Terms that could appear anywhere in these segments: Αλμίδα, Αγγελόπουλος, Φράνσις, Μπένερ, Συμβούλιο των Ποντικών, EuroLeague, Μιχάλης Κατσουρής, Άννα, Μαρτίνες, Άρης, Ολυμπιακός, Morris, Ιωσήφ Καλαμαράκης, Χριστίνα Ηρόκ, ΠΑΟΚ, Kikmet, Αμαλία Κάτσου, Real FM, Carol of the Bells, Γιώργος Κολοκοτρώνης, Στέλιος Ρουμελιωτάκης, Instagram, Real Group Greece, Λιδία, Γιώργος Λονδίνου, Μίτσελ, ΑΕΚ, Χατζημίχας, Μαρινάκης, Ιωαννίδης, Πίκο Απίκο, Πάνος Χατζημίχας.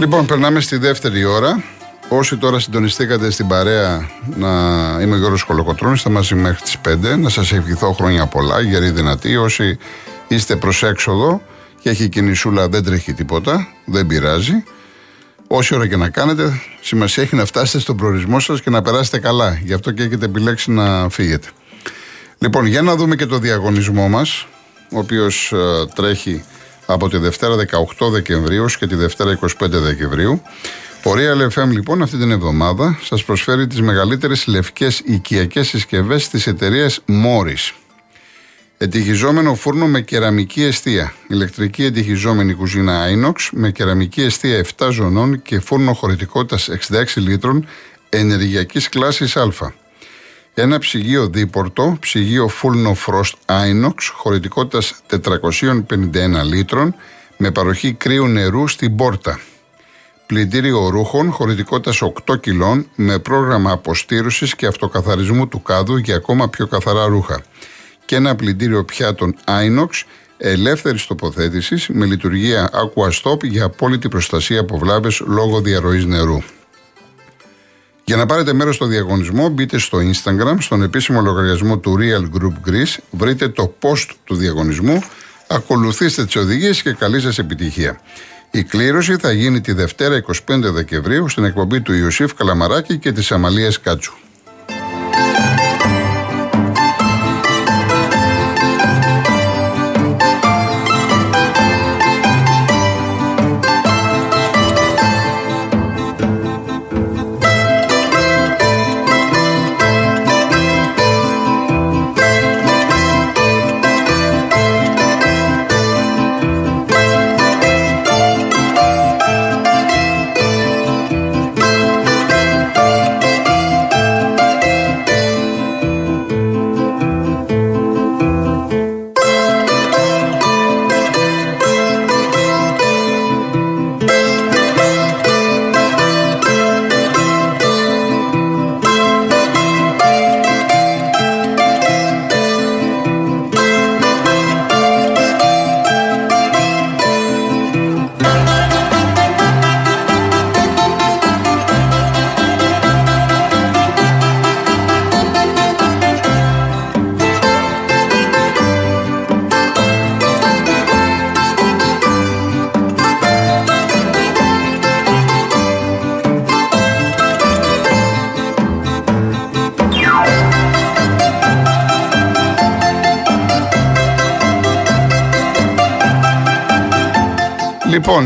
Λοιπόν, περνάμε στη δεύτερη ώρα. Όσοι τώρα συντονιστήκατε στην παρέα, είμαι ο Γιώργος Κολοκοτρώνης, θα μαζί μέχρι τις 5. Να σας ευχηθώ χρόνια πολλά, γεροί δυνατοί. Όσοι είστε προς έξοδο και έχει κινησούλα, δεν τρέχει τίποτα, δεν πειράζει. Όση ώρα και να κάνετε, σημασία έχει να φτάσετε στον προορισμό σας και να περάσετε καλά. Γι' αυτό και έχετε επιλέξει να φύγετε. Λοιπόν, για να δούμε και το διαγωνισμό μας, ο οποίος τρέχει από τη Δευτέρα 18 Δεκεμβρίου και τη Δευτέρα 25 Δεκεμβρίου. Ο Real FM λοιπόν αυτή την εβδομάδα σας προσφέρει τις μεγαλύτερες λευκές οικιακές συσκευές της εταιρείας Morris. Ετυχιζόμενο φούρνο με κεραμική εστία, ηλεκτρική ετυχιζόμενη κουζίνα Inox με κεραμική εστία 7 ζωνών και φούρνο χωρητικότητας 66 λίτρων ενεργειακής κλάσης Α. Ένα ψυγείο δίπορτο, ψυγείο Full No Frost Inox χωρητικότητας 451 λίτρων με παροχή κρύου νερού στην πόρτα. Πλυντήριο ρούχων χωρητικότητας 8 κιλών με πρόγραμμα αποστήρωσης και αυτοκαθαρισμού του κάδου για ακόμα πιο καθαρά ρούχα. Και ένα πλυντήριο πιάτων Inox ελεύθερης τοποθέτησης με λειτουργία Aqua Stop για απόλυτη προστασία από βλάβες λόγω διαρροής νερού. Για να πάρετε μέρος στο διαγωνισμό, μπείτε στο Instagram, στον επίσημο λογαριασμό του Real Group Greece, βρείτε το post του διαγωνισμού, ακολουθήστε τις οδηγίες και καλή σας επιτυχία. Η κλήρωση θα γίνει τη Δευτέρα 25 Δεκεμβρίου στην εκπομπή του Ιωσήφ Καλαμαράκη και της Αμαλίας Κάτσου.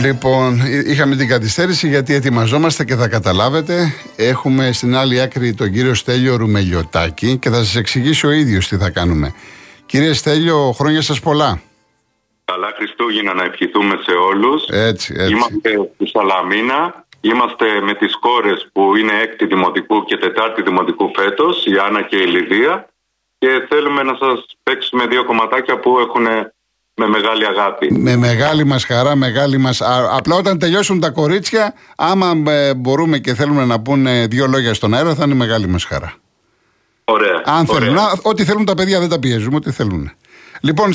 Λοιπόν, είχαμε την καθυστέρηση γιατί ετοιμαζόμαστε και θα καταλάβετε. Έχουμε στην άλλη άκρη τον κύριο Στέλιο Ρουμελιωτάκη και θα σας εξηγήσει ο ίδιος τι θα κάνουμε. Κύριε Στέλιο, χρόνια σας πολλά. Καλά Χριστούγεννα να ευχηθούμε σε όλους. Έτσι. Είμαστε στη Σαλαμίνα, είμαστε με τις κόρες που είναι 6η Δημοτικού και 4η Δημοτικού φέτος, η Άννα και η Λιδία, και θέλουμε να σας παίξουμε δύο κομματάκια που έχουν... Με μεγάλη αγάπη. Με μεγάλη μας χαρά, μεγάλη μας... Απλά όταν τελειώσουν τα κορίτσια, άμα μπορούμε και θέλουμε να πούνε δύο λόγια στον αέρα, θα είναι μεγάλη μας χαρά. Ωραία. Αν θέλουν. Ό,τι θέλουν τα παιδιά, δεν τα πιέζουμε, ό,τι θέλουν. Λοιπόν,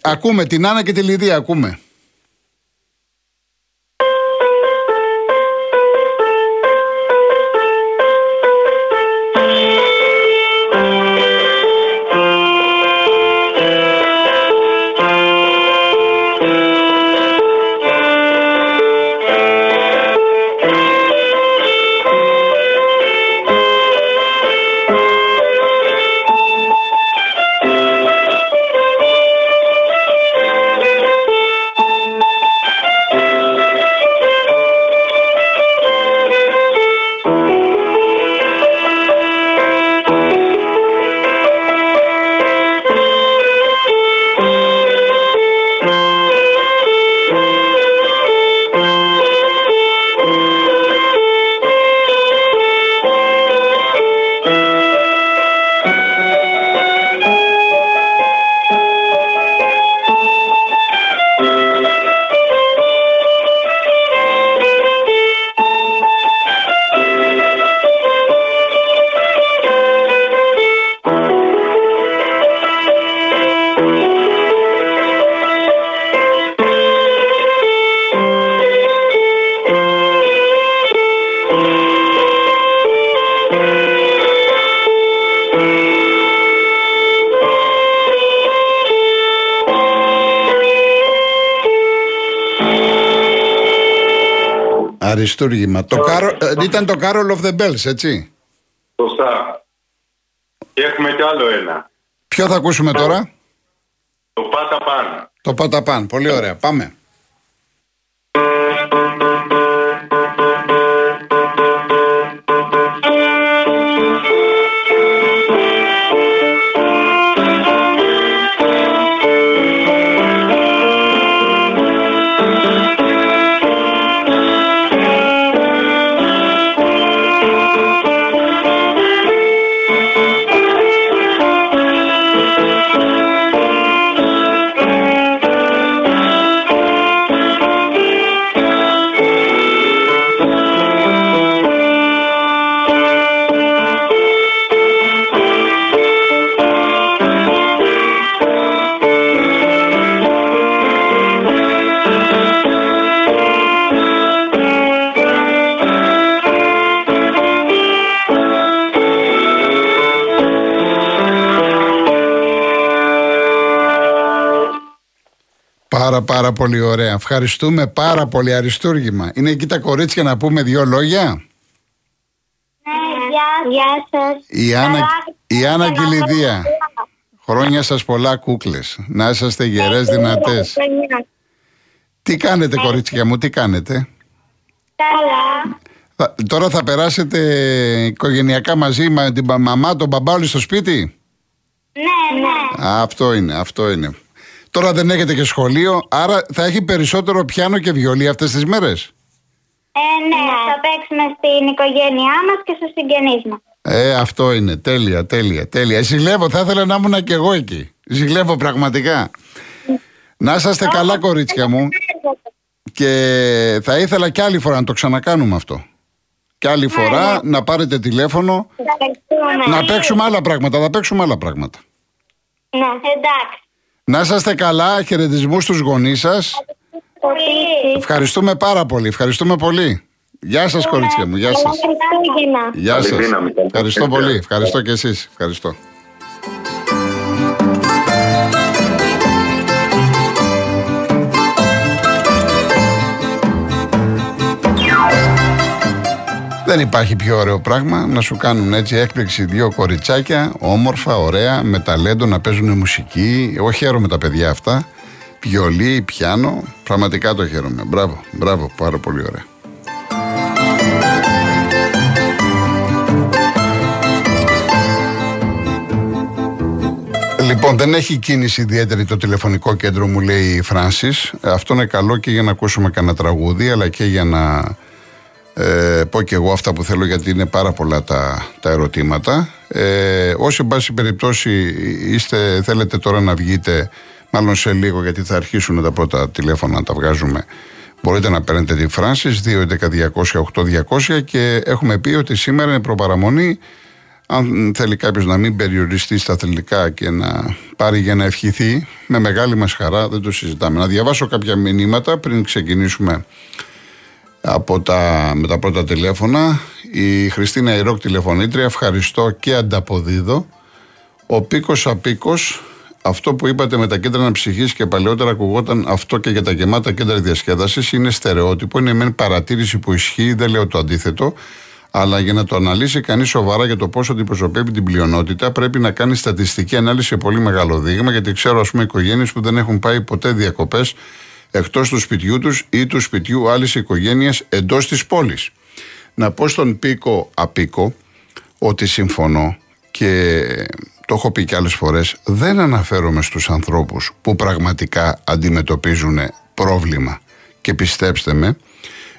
ακούμε την Άννα και τη Λιδία, ακούμε. Αριστούργημα. Ήταν το Carol of the Bells, έτσι. Σωστά. Και έχουμε κι άλλο ένα. Ποιο θα ακούσουμε τώρα? Το Πάτα Πάν. Το Πάτα Πάν. Πολύ ωραία. Πάμε. Πάρα πολύ ωραία. Ευχαριστούμε πάρα πολύ. Αριστούργημα. Είναι εκεί τα κορίτσια να πούμε δύο λόγια. Ναι, γεια σας. Η Άννα και η Λιδία. Χρόνια σας πολλά, κούκλες. Να είσαστε γερές, δυνατές. Τι κάνετε, κορίτσια μου, τι κάνετε? Καλά. Τώρα θα περάσετε οικογενειακά μαζί με την μαμά, τον μπαμπά, όλοι στο σπίτι? Ναι. Αυτό είναι. Τώρα δεν έχετε και σχολείο, άρα θα έχει περισσότερο πιάνο και βιολί αυτές τις μέρες. Ναι, θα παίξουμε στην οικογένειά μας και στους συγγενείς μας. Αυτό είναι. Τέλεια. Ζηλεύω, θα ήθελα να ήμουν και εγώ εκεί. Ζηλεύω πραγματικά. Να είσαστε καλά, κορίτσια μου. Και θα ήθελα κι άλλη φορά να το ξανακάνουμε αυτό. Κι άλλη φορά να πάρετε τηλέφωνο. Να παίξουμε άλλα πράγματα. Ναι, εντάξει. Να είσαστε καλά, χαιρετισμού στους γονείς σας. Ευχαριστούμε πάρα πολύ, Γεια σας, κορίτσια μου, γεια σας. Ευχαριστώ πολύ, ευχαριστώ και εσείς, ευχαριστώ. Δεν υπάρχει πιο ωραίο πράγμα να σου κάνουν έτσι έκπληξη δύο κοριτσάκια, όμορφα, ωραία, με ταλέντο, να παίζουν μουσική. Εγώ χαίρομαι τα παιδιά αυτά. Βιολί, πιάνο, πραγματικά το χαίρομαι. Μπράβο, πάρα πολύ ωραία. Λοιπόν, δεν έχει κίνηση ιδιαίτερη το τηλεφωνικό κέντρο, μου λέει η Φράνσις. Αυτό είναι καλό και για να ακούσουμε κανένα τραγούδι, αλλά και για να... πω και εγώ αυτά που θέλω, γιατί είναι πάρα πολλά τα ερωτήματα. Όσοι εν πάση περιπτώσει θέλετε τώρα να βγείτε, μάλλον σε λίγο, γιατί θα αρχίσουν τα πρώτα τηλέφωνα να τα βγάζουμε, μπορείτε να παίρνετε τη Φράνσις 211-200-8200. Και έχουμε πει ότι σήμερα είναι προπαραμονή. Αν θέλει κάποιος να μην περιοριστεί στα αθλητικά και να πάρει για να ευχηθεί, με μεγάλη μας χαρά, δεν το συζητάμε. Να διαβάσω κάποια μηνύματα πριν ξεκινήσουμε με τα πρώτα τηλέφωνα. Η Χριστίνα Ηρόκ, τηλεφωνήτρια, ευχαριστώ και ανταποδίδω. Ο Πίκο Απίκο, αυτό που είπατε με τα κέντρα ψυχής και παλαιότερα ακουγόταν αυτό και για τα γεμάτα κέντρα διασκέδασης, είναι στερεότυπο, είναι μεν παρατήρηση που ισχύει, δεν λέω το αντίθετο, αλλά για να το αναλύσει κανείς σοβαρά για το πόσο αντιπροσωπεύει την πλειονότητα, πρέπει να κάνει στατιστική ανάλυση σε πολύ μεγάλο δείγμα, γιατί ξέρω, ας πούμε, οικογένειες που δεν έχουν πάει ποτέ διακοπές εκτός του σπιτιού τους ή του σπιτιού άλλης οικογένειας εντός της πόλης. Να πω στον Πίκο Απίκο ότι συμφωνώ και το έχω πει και άλλες φορές, δεν αναφέρομαι στους ανθρώπους που πραγματικά αντιμετωπίζουν πρόβλημα. Και πιστέψτε με,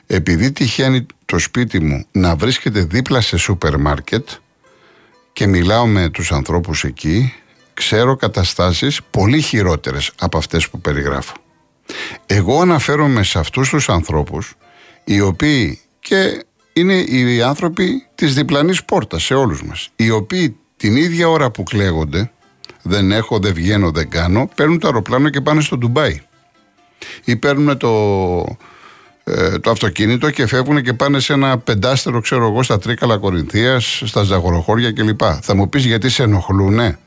επειδή τυχαίνει το σπίτι μου να βρίσκεται δίπλα σε σούπερ μάρκετ και μιλάω με τους ανθρώπους εκεί, ξέρω καταστάσεις πολύ χειρότερες από αυτές που περιγράφω. Εγώ αναφέρομαι σε αυτούς τους ανθρώπους, οι οποίοι και είναι οι άνθρωποι της διπλανής πόρτας σε όλους μας, οι οποίοι την ίδια ώρα που κλαίγονται, δεν έχω, δεν βγαίνω, δεν κάνω, παίρνουν το αεροπλάνο και πάνε στο Ντουμπάι, ή παίρνουν το αυτοκίνητο και φεύγουν και πάνε σε ένα πεντάστερο, ξέρω εγώ, στα Τρίκαλα Κορινθίας, στα Ζαγοροχώρια κλπ. Θα μου πεις γιατί σε ενοχλούνε?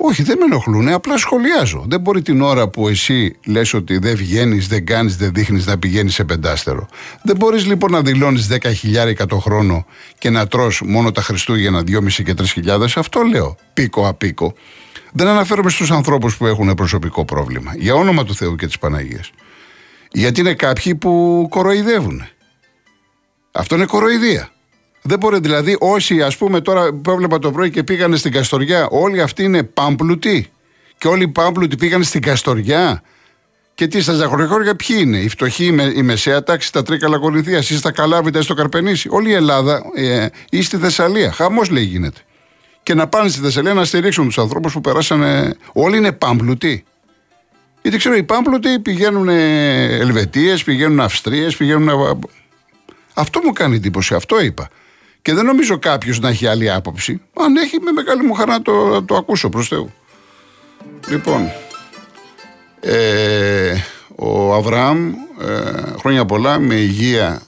Όχι, δεν με ενοχλούν, απλά σχολιάζω. Δεν μπορεί την ώρα που εσύ λες ότι δεν βγαίνεις, δεν κάνεις, δεν δείχνεις να πηγαίνεις σε πεντάστερο. Δεν μπορείς λοιπόν να δηλώνεις 10.000 το χρόνο και να τρως μόνο τα Χριστούγεννα 2.500 και 3.000. Αυτό λέω, πίκο απίκο. Δεν αναφέρομαι στους ανθρώπους που έχουν προσωπικό πρόβλημα. Για όνομα του Θεού και της Παναγίας. Γιατί είναι κάποιοι που κοροϊδεύουν. Αυτό είναι κοροϊδία. Δεν μπορεί δηλαδή όσοι, ας πούμε, τώρα που έβλεπα το πρωί και πήγανε στην Καστοριά, όλοι αυτοί είναι πάμπλουτοι. Και όλοι οι πάμπλουτοι πήγανε στην Καστοριά. Και τι, στα Ζαχαροχώρια ποιοι είναι? Η φτωχή, η μεσαία τάξη, τα Τρίκαλα Κορινθίας, ή στα Καλάβητα, στο Καρπενήσι. Όλη η Ελλάδα ή στη Θεσσαλία. Χαμός λέει γίνεται. Και να πάνε στη Θεσσαλία να στηρίξουν τους ανθρώπους που περάσανε. Όλοι είναι πάμπλουτοι. Γιατί ξέρω, οι πάμπλουτοι πηγαίνουν Ελβετίες, πηγαίνουν Αυστρίες, πηγαίνουν. Αυτό μου κάνει εντύπωση, αυτό είπα. Και δεν νομίζω κάποιος να έχει άλλη άποψη. Αν έχει, με μεγάλη μου χαρά να το ακούσω, προς Θεού. Λοιπόν, ο Αβραάμ, χρόνια πολλά, με υγεία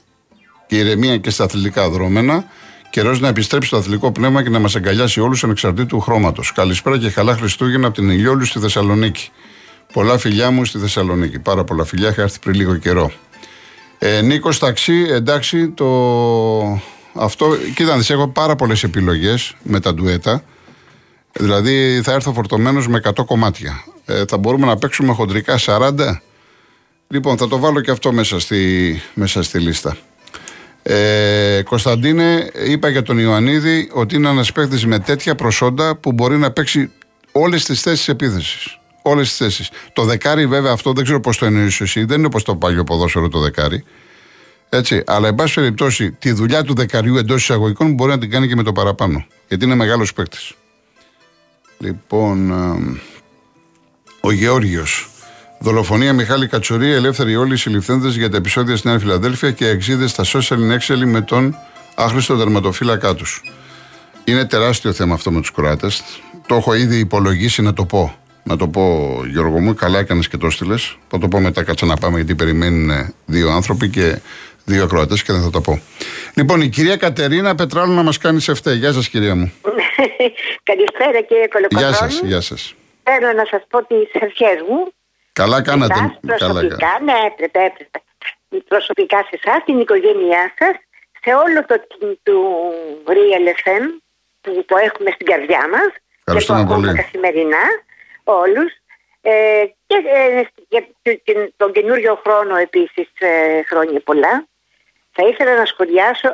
και ηρεμία και στα αθλητικά δρόμενα. Καιρός να επιστρέψει το αθλητικό πνεύμα και να μας αγκαλιάσει όλους ανεξαρτήτου χρώματος. Καλησπέρα και καλά Χριστούγεννα από την Ελιόλου στη Θεσσαλονίκη. Πολλά φιλιά μου στη Θεσσαλονίκη. Πάρα πολλά φιλιά, είχα έρθει πριν λίγο καιρό. Νίκος Ταξί, εντάξει, το... Αυτό, κοίταξε, έχω πάρα πολλές επιλογές με τα ντουέτα. Δηλαδή θα έρθω φορτωμένος με 100 κομμάτια. Θα μπορούμε να παίξουμε χοντρικά 40. Λοιπόν, θα το βάλω και αυτό μέσα στη λίστα. Κωνσταντίνε, είπα για τον Ιωαννίδη ότι είναι ένας παίκτης με τέτοια προσόντα που μπορεί να παίξει όλες τις θέσεις επίθεσης. Όλες τις θέσεις. Το δεκάρι, βέβαια, αυτό δεν ξέρω πώς το εννοείς εσύ. Δεν είναι όπως το παλιό ποδόσφαιρο το δεκάρι. Έτσι, αλλά εν πάση περιπτώσει τη δουλειά του δεκαριού εντός εισαγωγικών μπορεί να την κάνει και με το παραπάνω. Γιατί είναι μεγάλος παίκτης. Λοιπόν, ο Γεώργιος. Δολοφονία Μιχάλη Κατσουρή, ελεύθεροι όλοι οι συλληφθέντες για τα επεισόδια στην Άν Φιλαδέλφεια και εξίδες στα social nextly με τον άχρηστο τερματοφύλακά τους. Είναι τεράστιο θέμα αυτό με τους Κροάτες. Το έχω ήδη υπολογίσει να το πω. Να το πω, Γιώργο μου, καλά έκανες και το στείλες. Θα το πω μετά, κάτσα να πάμε, γιατί περιμένουν δύο άνθρωποι και δύο ακροατές και δεν θα τα πω. Λοιπόν, η κυρία Κατερίνα Πετράλου να μας κάνει σε φταί. Γεια σας, κυρία μου. Καλησπέρα, κύριε Κολοκοτρώνη. Γεια σας, γεια σας. Θέλω να σας πω τις ευχές μου. Καλά κάνατε. Εσάς, προσωπικά, καλά. Ναι, έπρεπε. Προσωπικά σε εσάς, την οικογένειά σας, σε όλο το team του Real FM που το έχουμε στην καρδιά μας. Ευχαριστούμε πολύ. Καθημερινά, όλους. Και τον καινούριο χρόνο επίσης χρόνια πολλά. Θα ήθελα να σχολιάσω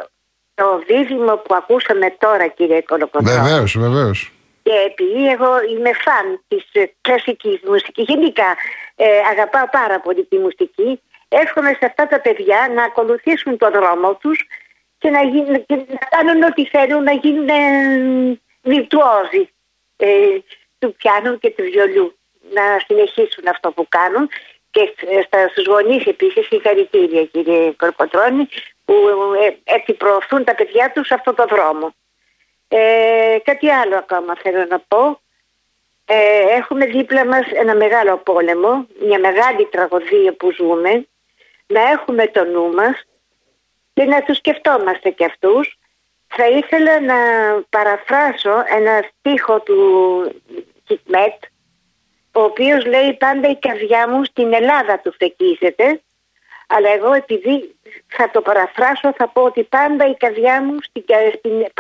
το δίδυμο που ακούσαμε τώρα, κύριε Κολοκοτρώνη. Βεβαίως, βεβαίως. Και επειδή εγώ είμαι φαν της κλασικής μουσικής, γενικά αγαπάω πάρα πολύ τη μουσική, εύχομαι σε αυτά τα παιδιά να ακολουθήσουν τον δρόμο τους και να κάνουν ό,τι θέλουν, να γίνουν βιρτουόζοι του πιάνου και του βιολιού. Να συνεχίσουν αυτό που κάνουν και στους γονείς επίσης συγχαρητήρια, κύριε Κολοκοτρώνη, που έτσι προωθούν τα παιδιά τους σε αυτόν τον δρόμο. Κάτι άλλο ακόμα θέλω να πω. Έχουμε δίπλα μας ένα μεγάλο πόλεμο, μια μεγάλη τραγωδία που ζούμε. Να έχουμε το νου μας και να τους σκεφτόμαστε και αυτούς. Θα ήθελα να παραφράσω ένα στίχο του Kikmet, ο οποίος λέει: πάντα η καρδιά μου στην Ελλάδα του φεκίζεται, αλλά εγώ επειδή θα το παραφράσω θα πω ότι πάντα η καρδιά μου στην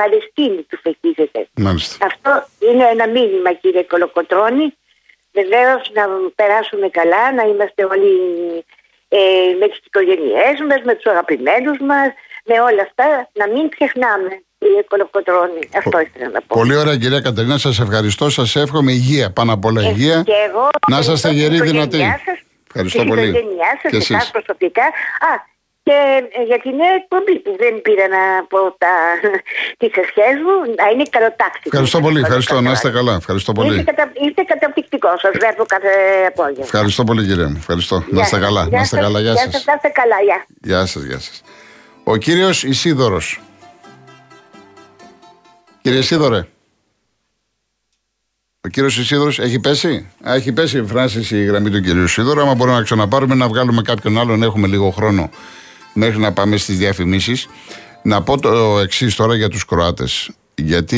Παλαιστίνη του φεκίζεται. Μάλιστα. Αυτό είναι ένα μήνυμα, κύριε Κολοκοτρώνη. Βεβαίως να περάσουμε καλά, να είμαστε όλοι με τις οικογένειές μας, με τους αγαπημένους μας, με όλα αυτά, να μην ξεχνάμε. Κύριε Κολοκοτρώνη, αυτό ήθελα να πω. Πολύ ωραία, κυρία Κατερίνα, σας ευχαριστώ. Σας εύχομαι υγεία, πάνω απ' όλα υγεία. Και εγώ, να είστε γεροί, δυνατοί. Ευχαριστώ πολύ. Την οικογένειά σας, εσάς προσωπικά. Και για την νέα εκπομπή που δεν πήρα να πω τις ευχές μου, να είναι καλοτάξι. Ευχαριστώ πολύ, ευχαριστώ. Να είστε καλά. Είστε καταπληκτικός, σας βλέπω κάθε απόγευμα. Ευχαριστώ πολύ, κυρία μου. Ευχαριστώ. Να είστε καλά. Να είστε καλά, γεια σας. Γεια σας, γεια σας. Ο κύριος Ισίδωρος. Κύριε Σίδωρε, ο κύριος Ισίδωρος έχει πέσει. Έχει πέσει, Φράνσις, η γραμμή του κυρίου Σίδωρα. Άμα μπορούμε να ξαναπάρουμε, να βγάλουμε κάποιον άλλον, έχουμε λίγο χρόνο μέχρι να πάμε στις διαφημίσεις. Να πω το εξής τώρα για τους Κροάτες. Γιατί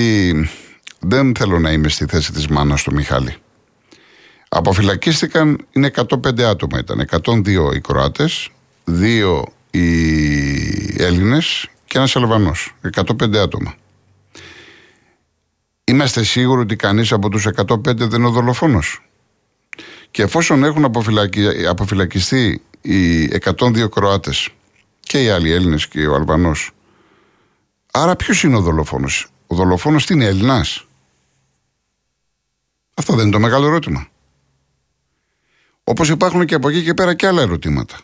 Δεν θέλω να είμαι στη θέση της μάνας του Μιχάλη. Αποφυλακίστηκαν, είναι 105 άτομα ήταν, 102 οι Κροάτες, 2 οι Έλληνες και ένας Αλβανός, 105 άτομα. Είμαστε σίγουροι ότι κανείς από τους 105 δεν είναι ο δολοφόνος. Και εφόσον έχουν αποφυλακιστεί οι 102 Κροάτες και οι άλλοι Έλληνες και ο Αλβανός, άρα ποιος είναι ο δολοφόνος? Ο δολοφόνος τι είναι, Ελληνάς? Αυτό δεν είναι το μεγάλο ερώτημα. Όπως υπάρχουν και από εκεί και πέρα και άλλα ερωτήματα.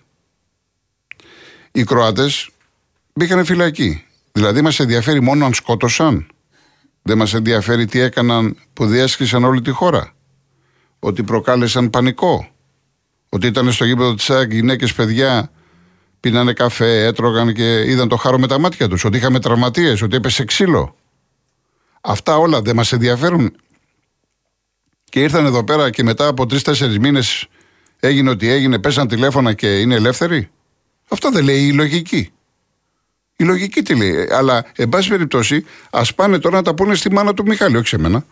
Οι Κροάτες μπήκαν φυλακή. Δηλαδή μας ενδιαφέρει μόνο αν σκότωσαν. Δεν μας ενδιαφέρει τι έκαναν που διέσχισαν όλη τη χώρα. Ότι προκάλεσαν πανικό. Ότι ήταν στο γήπεδο της ΑΕΚ γυναίκες, παιδιά, πίνανε καφέ, έτρωγαν και είδαν το χάρο με τα μάτια τους. Ότι είχαμε τραυματίες, ότι έπεσε ξύλο. Αυτά όλα δεν μας ενδιαφέρουν. Και ήρθαν εδώ πέρα και μετά από 3-4 μήνες έγινε ό,τι έγινε, πέσαν τηλέφωνα και είναι ελεύθεροι. Αυτό δεν λέει η λογική. Η λογική τι λέει? Αλλά, εν πάση περιπτώσει, ας πάνε τώρα να τα πούνε στη μάνα του Μιχάλη, όχι σε μένα.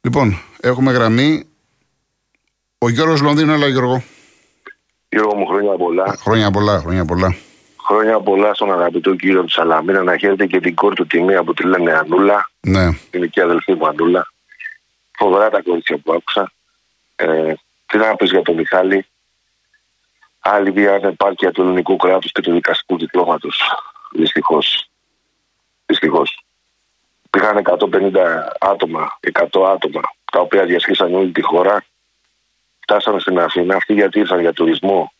Λοιπόν, έχουμε γραμμή. Ο Γιώργος Λονδίνου, έλα Γιώργο. Γιώργο μου, χρόνια πολλά. Χρόνια πολλά. Χρόνια πολλά στον αγαπητό κύριο του Σαλαμίνα, να χαίρετε και την κόρη του τιμή από τη λένε Ανούλα. Ναι. Είναι και αδελφή μου Ανούλα. Φοβερά τα κορίτσια που άκουσα. Τι να πεις για τον Μιχάλη? Άλλη μια ανεπάρκεια του ελληνικού κράτους και του δικαστικού διπλώματος. Δυστυχώς. Πήγαν 100 άτομα, τα οποία διασχίσαν όλη τη χώρα. Φτάσανε στην Αθήνα. Αυτοί γιατί ήρθαν? Για τουρισμό.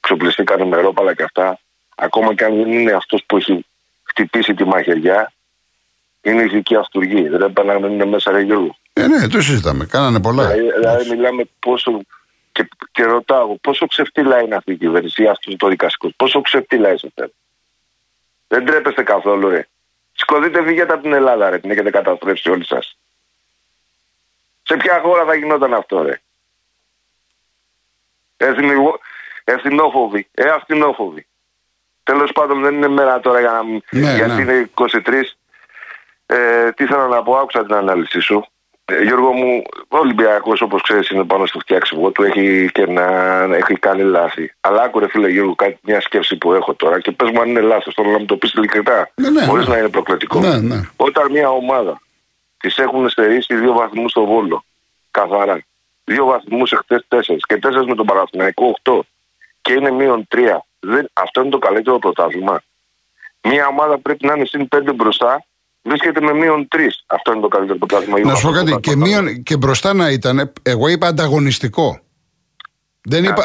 Ξοπλιστήκανε με ρόπαλα και αυτά. Ακόμα και αν δεν είναι αυτός που έχει χτυπήσει τη μαχαιριά, είναι ηθική αυτουργή. Δεν πάνε να μείνουν μέσα, ρε Γιώργο. Ναι, το συζητάμε. Κάνανε πολλά. Δηλαδή, μιλάμε πόσο. Και ρωτάω, πόσο ξεφτύλα είναι αυτή η κυβέρνηση, αυτό το δικαστικό, πόσο ξεφτύλα είσαι αυτό? Δεν τρέπεστε καθόλου, ρε. Σκοτείτε, φύγετε από την Ελλάδα, ρε. Την έχετε καταστρέψει όλοι σας. Σε ποια χώρα θα γινόταν αυτό, ρε? Ευθυνόφοβοι. Ευθυνόφοβοι. Τέλος πάντων, δεν είναι μέρα τώρα για να μην. Ναι, γιατί ναι. Είναι 23. Τι θέλω να πω, άκουσα την ανάλυση σου. Γιώργο μου, ο Ολυμπιακός, όπως ξέρεις, είναι πάνω στο φτιάξιμο του, έχει κάνει λάθη. Αλλά άκουρε, φίλε Γιώργο, μια σκέψη που έχω τώρα και πες μου αν είναι λάθος. Τώρα να μου το πεις ειλικρινά, χωρίς να είναι προκλητικό. Ναι, ναι. Όταν μια ομάδα της έχουν στερήσει 2 βαθμούς στο Βόλο, καθαρά, 2 βαθμούς εχθές 4 και 4 με τον Παναθηναϊκό 8 και είναι -3, αυτό είναι το καλύτερο πρωτάθλημα. Μια ομάδα πρέπει να είναι -5 μπροστά. Βρίσκεται με -3. Αυτό είναι το καλύτερο πρωτάθλημα. Να σου πω κάτι. Και μπροστά να ήταν, εγώ είπα ανταγωνιστικό.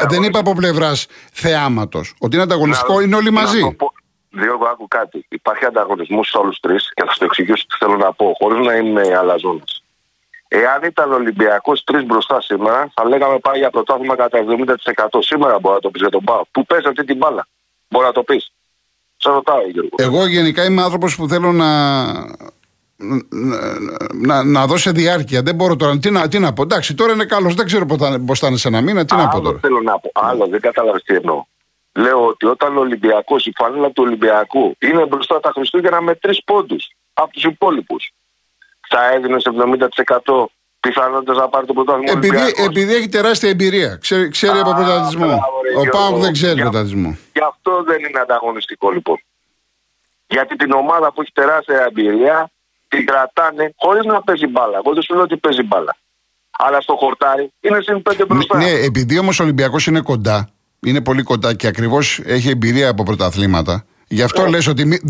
Δεν είπα από πλευράς θεάματος. Ότι είναι ανταγωνιστικό, είναι όλοι μαζί. Διότι άκου κάτι. Υπάρχει ανταγωνισμός σε όλους τρεις και θα σου το εξηγήσω τι θέλω να πω, χωρίς να είμαι αλαζόνας. Εάν ήταν Ολυμπιακός 3 μπροστά σήμερα, θα λέγαμε πάει για πρωτάθλημα κατά 70%. Σήμερα μπορεί να το πει για τον Πάο. Που πες αυτή την μπάλα. Μπορεί να το πει. Εγώ γενικά είμαι άνθρωπος που θέλω να δώσω διάρκεια. Δεν μπορώ τώρα. Τι να πω. Εντάξει, τώρα είναι καλός. Δεν ξέρω πώς θα είναι σε ένα μήνα. Τι να πω τώρα. Θέλω να πω. Άλλο, δεν καταλαβαίνω τι εννοώ. Λέω ότι όταν ο Ολυμπιακός, η φανέλα του Ολυμπιακού είναι μπροστά τα Χριστούγεννα με 3 πόντους από τους υπόλοιπους, θα έδινε σε 70% πιθανότητες να πάρει το πρωτάθλημα? Επειδή έχει τεράστια εμπειρία. Ξέρει από πρωταθλητισμό. Ο ΠΑΟΚ δεν ξέρει πρωταθλητισμό. Γι' αυτό δεν είναι ανταγωνιστικό, λοιπόν. Γιατί την ομάδα που έχει τεράστια εμπειρία την κρατάνε χωρίς να παίζει μπάλα. Εγώ δεν σου λέω ότι παίζει μπάλα. Αλλά στο χορτάρι είναι -5 μπροστά. Ναι, επειδή όμως ο Ολυμπιακός είναι κοντά, είναι πολύ κοντά και ακριβώς έχει εμπειρία από πρωταθλήματα, γι' αυτό λες ότι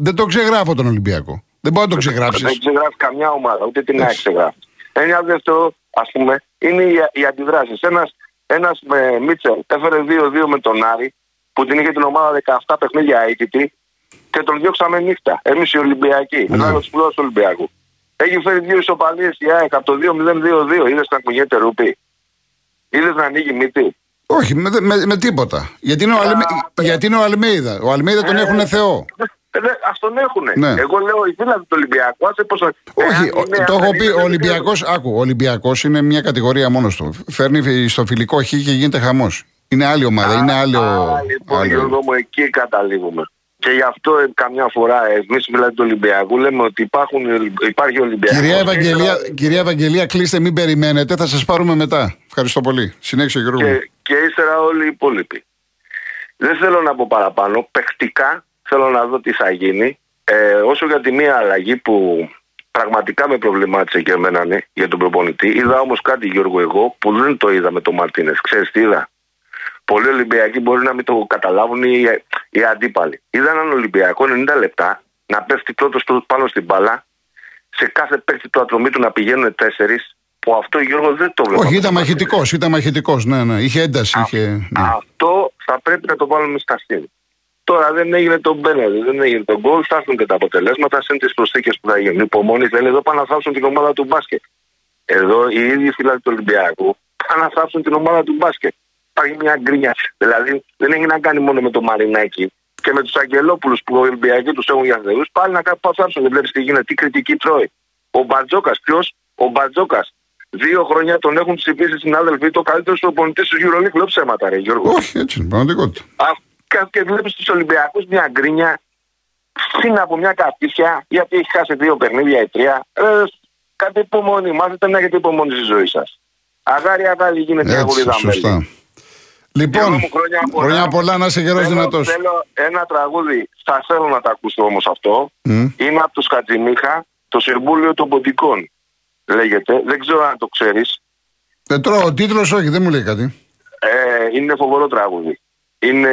δεν το ξεγράφω τον Ολυμπιακό. Δεν μπορεί να το ξεγράψει. Δεν ξεγράφει καμιά ομάδα, ούτε την ΑΕΚ ξεγράφει. Ένα δεύτερο, ας πούμε, είναι οι αντιδράσεις. Ένας με Μίτσελ έφερε 2-2 με τον Άρη, που την είχε την ομάδα 17 παιχνίδια αίτητη και τον διώξαμε νύχτα. Εμείς οι Ολυμπιακοί, ένα ψηλό του Ολυμπιακού. Έχει φέρει 2 ισοπαλίες η ΑΕΚ από το 2-0-2-2. Είδες να κουνιέται ρούπι? Είδες να ανοίγει μύτη? Όχι, με τίποτα. Γιατί είναι ο Αλμίδα. Ο Αλμίδα τον έχουνε Θεό. Ας τον έχουνε. Ναι. Εγώ λέω η δύναμη του Ολυμπιακού. Όχι, το έχω πει. Ο Ολυμπιακός, άκου, ο Ολυμπιακός είναι μια κατηγορία μόνος του. Φέρνει στο φιλικό χ και γίνεται χαμός. Είναι άλλη ομάδα, είναι άλλο. Λοιπόν, Γιώργο μου, εκεί καταλήγουμε. Και γι' αυτό καμιά φορά εμείς μιλάμε του Ολυμπιακού, λέμε ότι υπάρχει Ολυμπιακός. Κυρία Ευαγγελία, κλείστε, μην περιμένετε, θα σας πάρουμε μετά. Ευχαριστώ πολύ. Συνέχισε, Γιώργο. Και ύστερα όλοι οι υπόλοιποι. Δεν θέλω να πω παραπάνω. Παιχτικά θέλω να δω τι θα γίνει. Όσο για τη μία αλλαγή που πραγματικά με προβλημάτισε και εμένα, ναι, για τον προπονητή, είδα όμως κάτι, Γιώργο, εγώ που δεν το είδα με τον Μαρτίνες. Ξέρεις τι είδα? Πολλοί Ολυμπιακοί μπορεί να μην το καταλάβουν οι αντίπαλοι. Είδα έναν Ολυμπιακό 90 λεπτά να πέφτει πρώτος πάνω στην μπάλα, σε κάθε παίκτη του Ατρομήτου να πηγαίνουν 4, που αυτό, Γιώργο, δεν το βλέπω. Όχι, ήταν μαχητικός, ναι, είχε ένταση. Αυτό θα πρέπει να το βάλουμε στα σύν. Τώρα δεν έγινε τον Μπένερ, δεν έγινε τον γκολ, θα έρθουν και τα αποτελέσματα σε τις προσθήκες που θα γίνουν. Υπομονή θέλει, εδώ πάνε να θάψουν την ομάδα του μπάσκετ. Εδώ οι ίδιοι φίλοι του Ολυμπιακού πάνε να θάψουν την ομάδα του μπάσκετ. Υπάρχει μια γκρίνια. Δηλαδή δεν έχει να κάνει μόνο με τον Μαρινάκη και με τους Αγγελόπουλους που οι Ολυμπιακοί τους έχουν για θεούς. Πάλι να θάψουν, δεν βλέπεις τι γίνεται, τι κριτική τρώει. Ο Μπατζόκας, ποιος? Ο Μπατζόκας. 2 χρόνια τον έχουν ψηφίσει συνάδελφοι, το καλύτερο προπονητή του EuroLeague. Λέω ψέματα, ρε Γιώργο? Όχι, έτσι είναι πραγματικότητα. Και βλέπεις τους Ολυμπιακούς μια γκρίνια, σύν από μια καπίσια, γιατί έχει χάσει 2 παιχνίδια ή 3. Κάτι υπομονή, μάθετε να έχετε υπομονή στη ζωή σας. Αγάρι γίνεται αγορίδα μέλη. Λοιπόν, χρόνια πολλά, να είσαι καιρός δυνατός. Θέλω ένα τραγούδι, θα θέλω να τα ακούσω όμως αυτό. Είναι από τους Χατζημίχα, το Συμβούλιο των Ποντικών. Λέγεται, δεν ξέρω αν το ξέρεις. Ο τίτλος όχι, δεν μου λέει κάτι. Είναι φοβερό τραγούδι. Είναι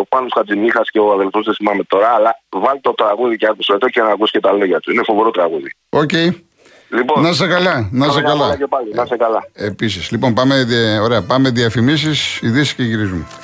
ο Πάνος Χατζημίχας και ο αδελφός, δεν θυμάμαι τώρα, αλλά βάλτε το τραγούδι και άκουσα το και να ακούσει και τα λόγια του. Είναι φοβερό τραγούδι. Okay. Λοιπόν, να σε καλά, να σε καλά. Επίσης, λοιπόν, πάμε διαφημίσεις, ειδήσεις και γυρίζουμε.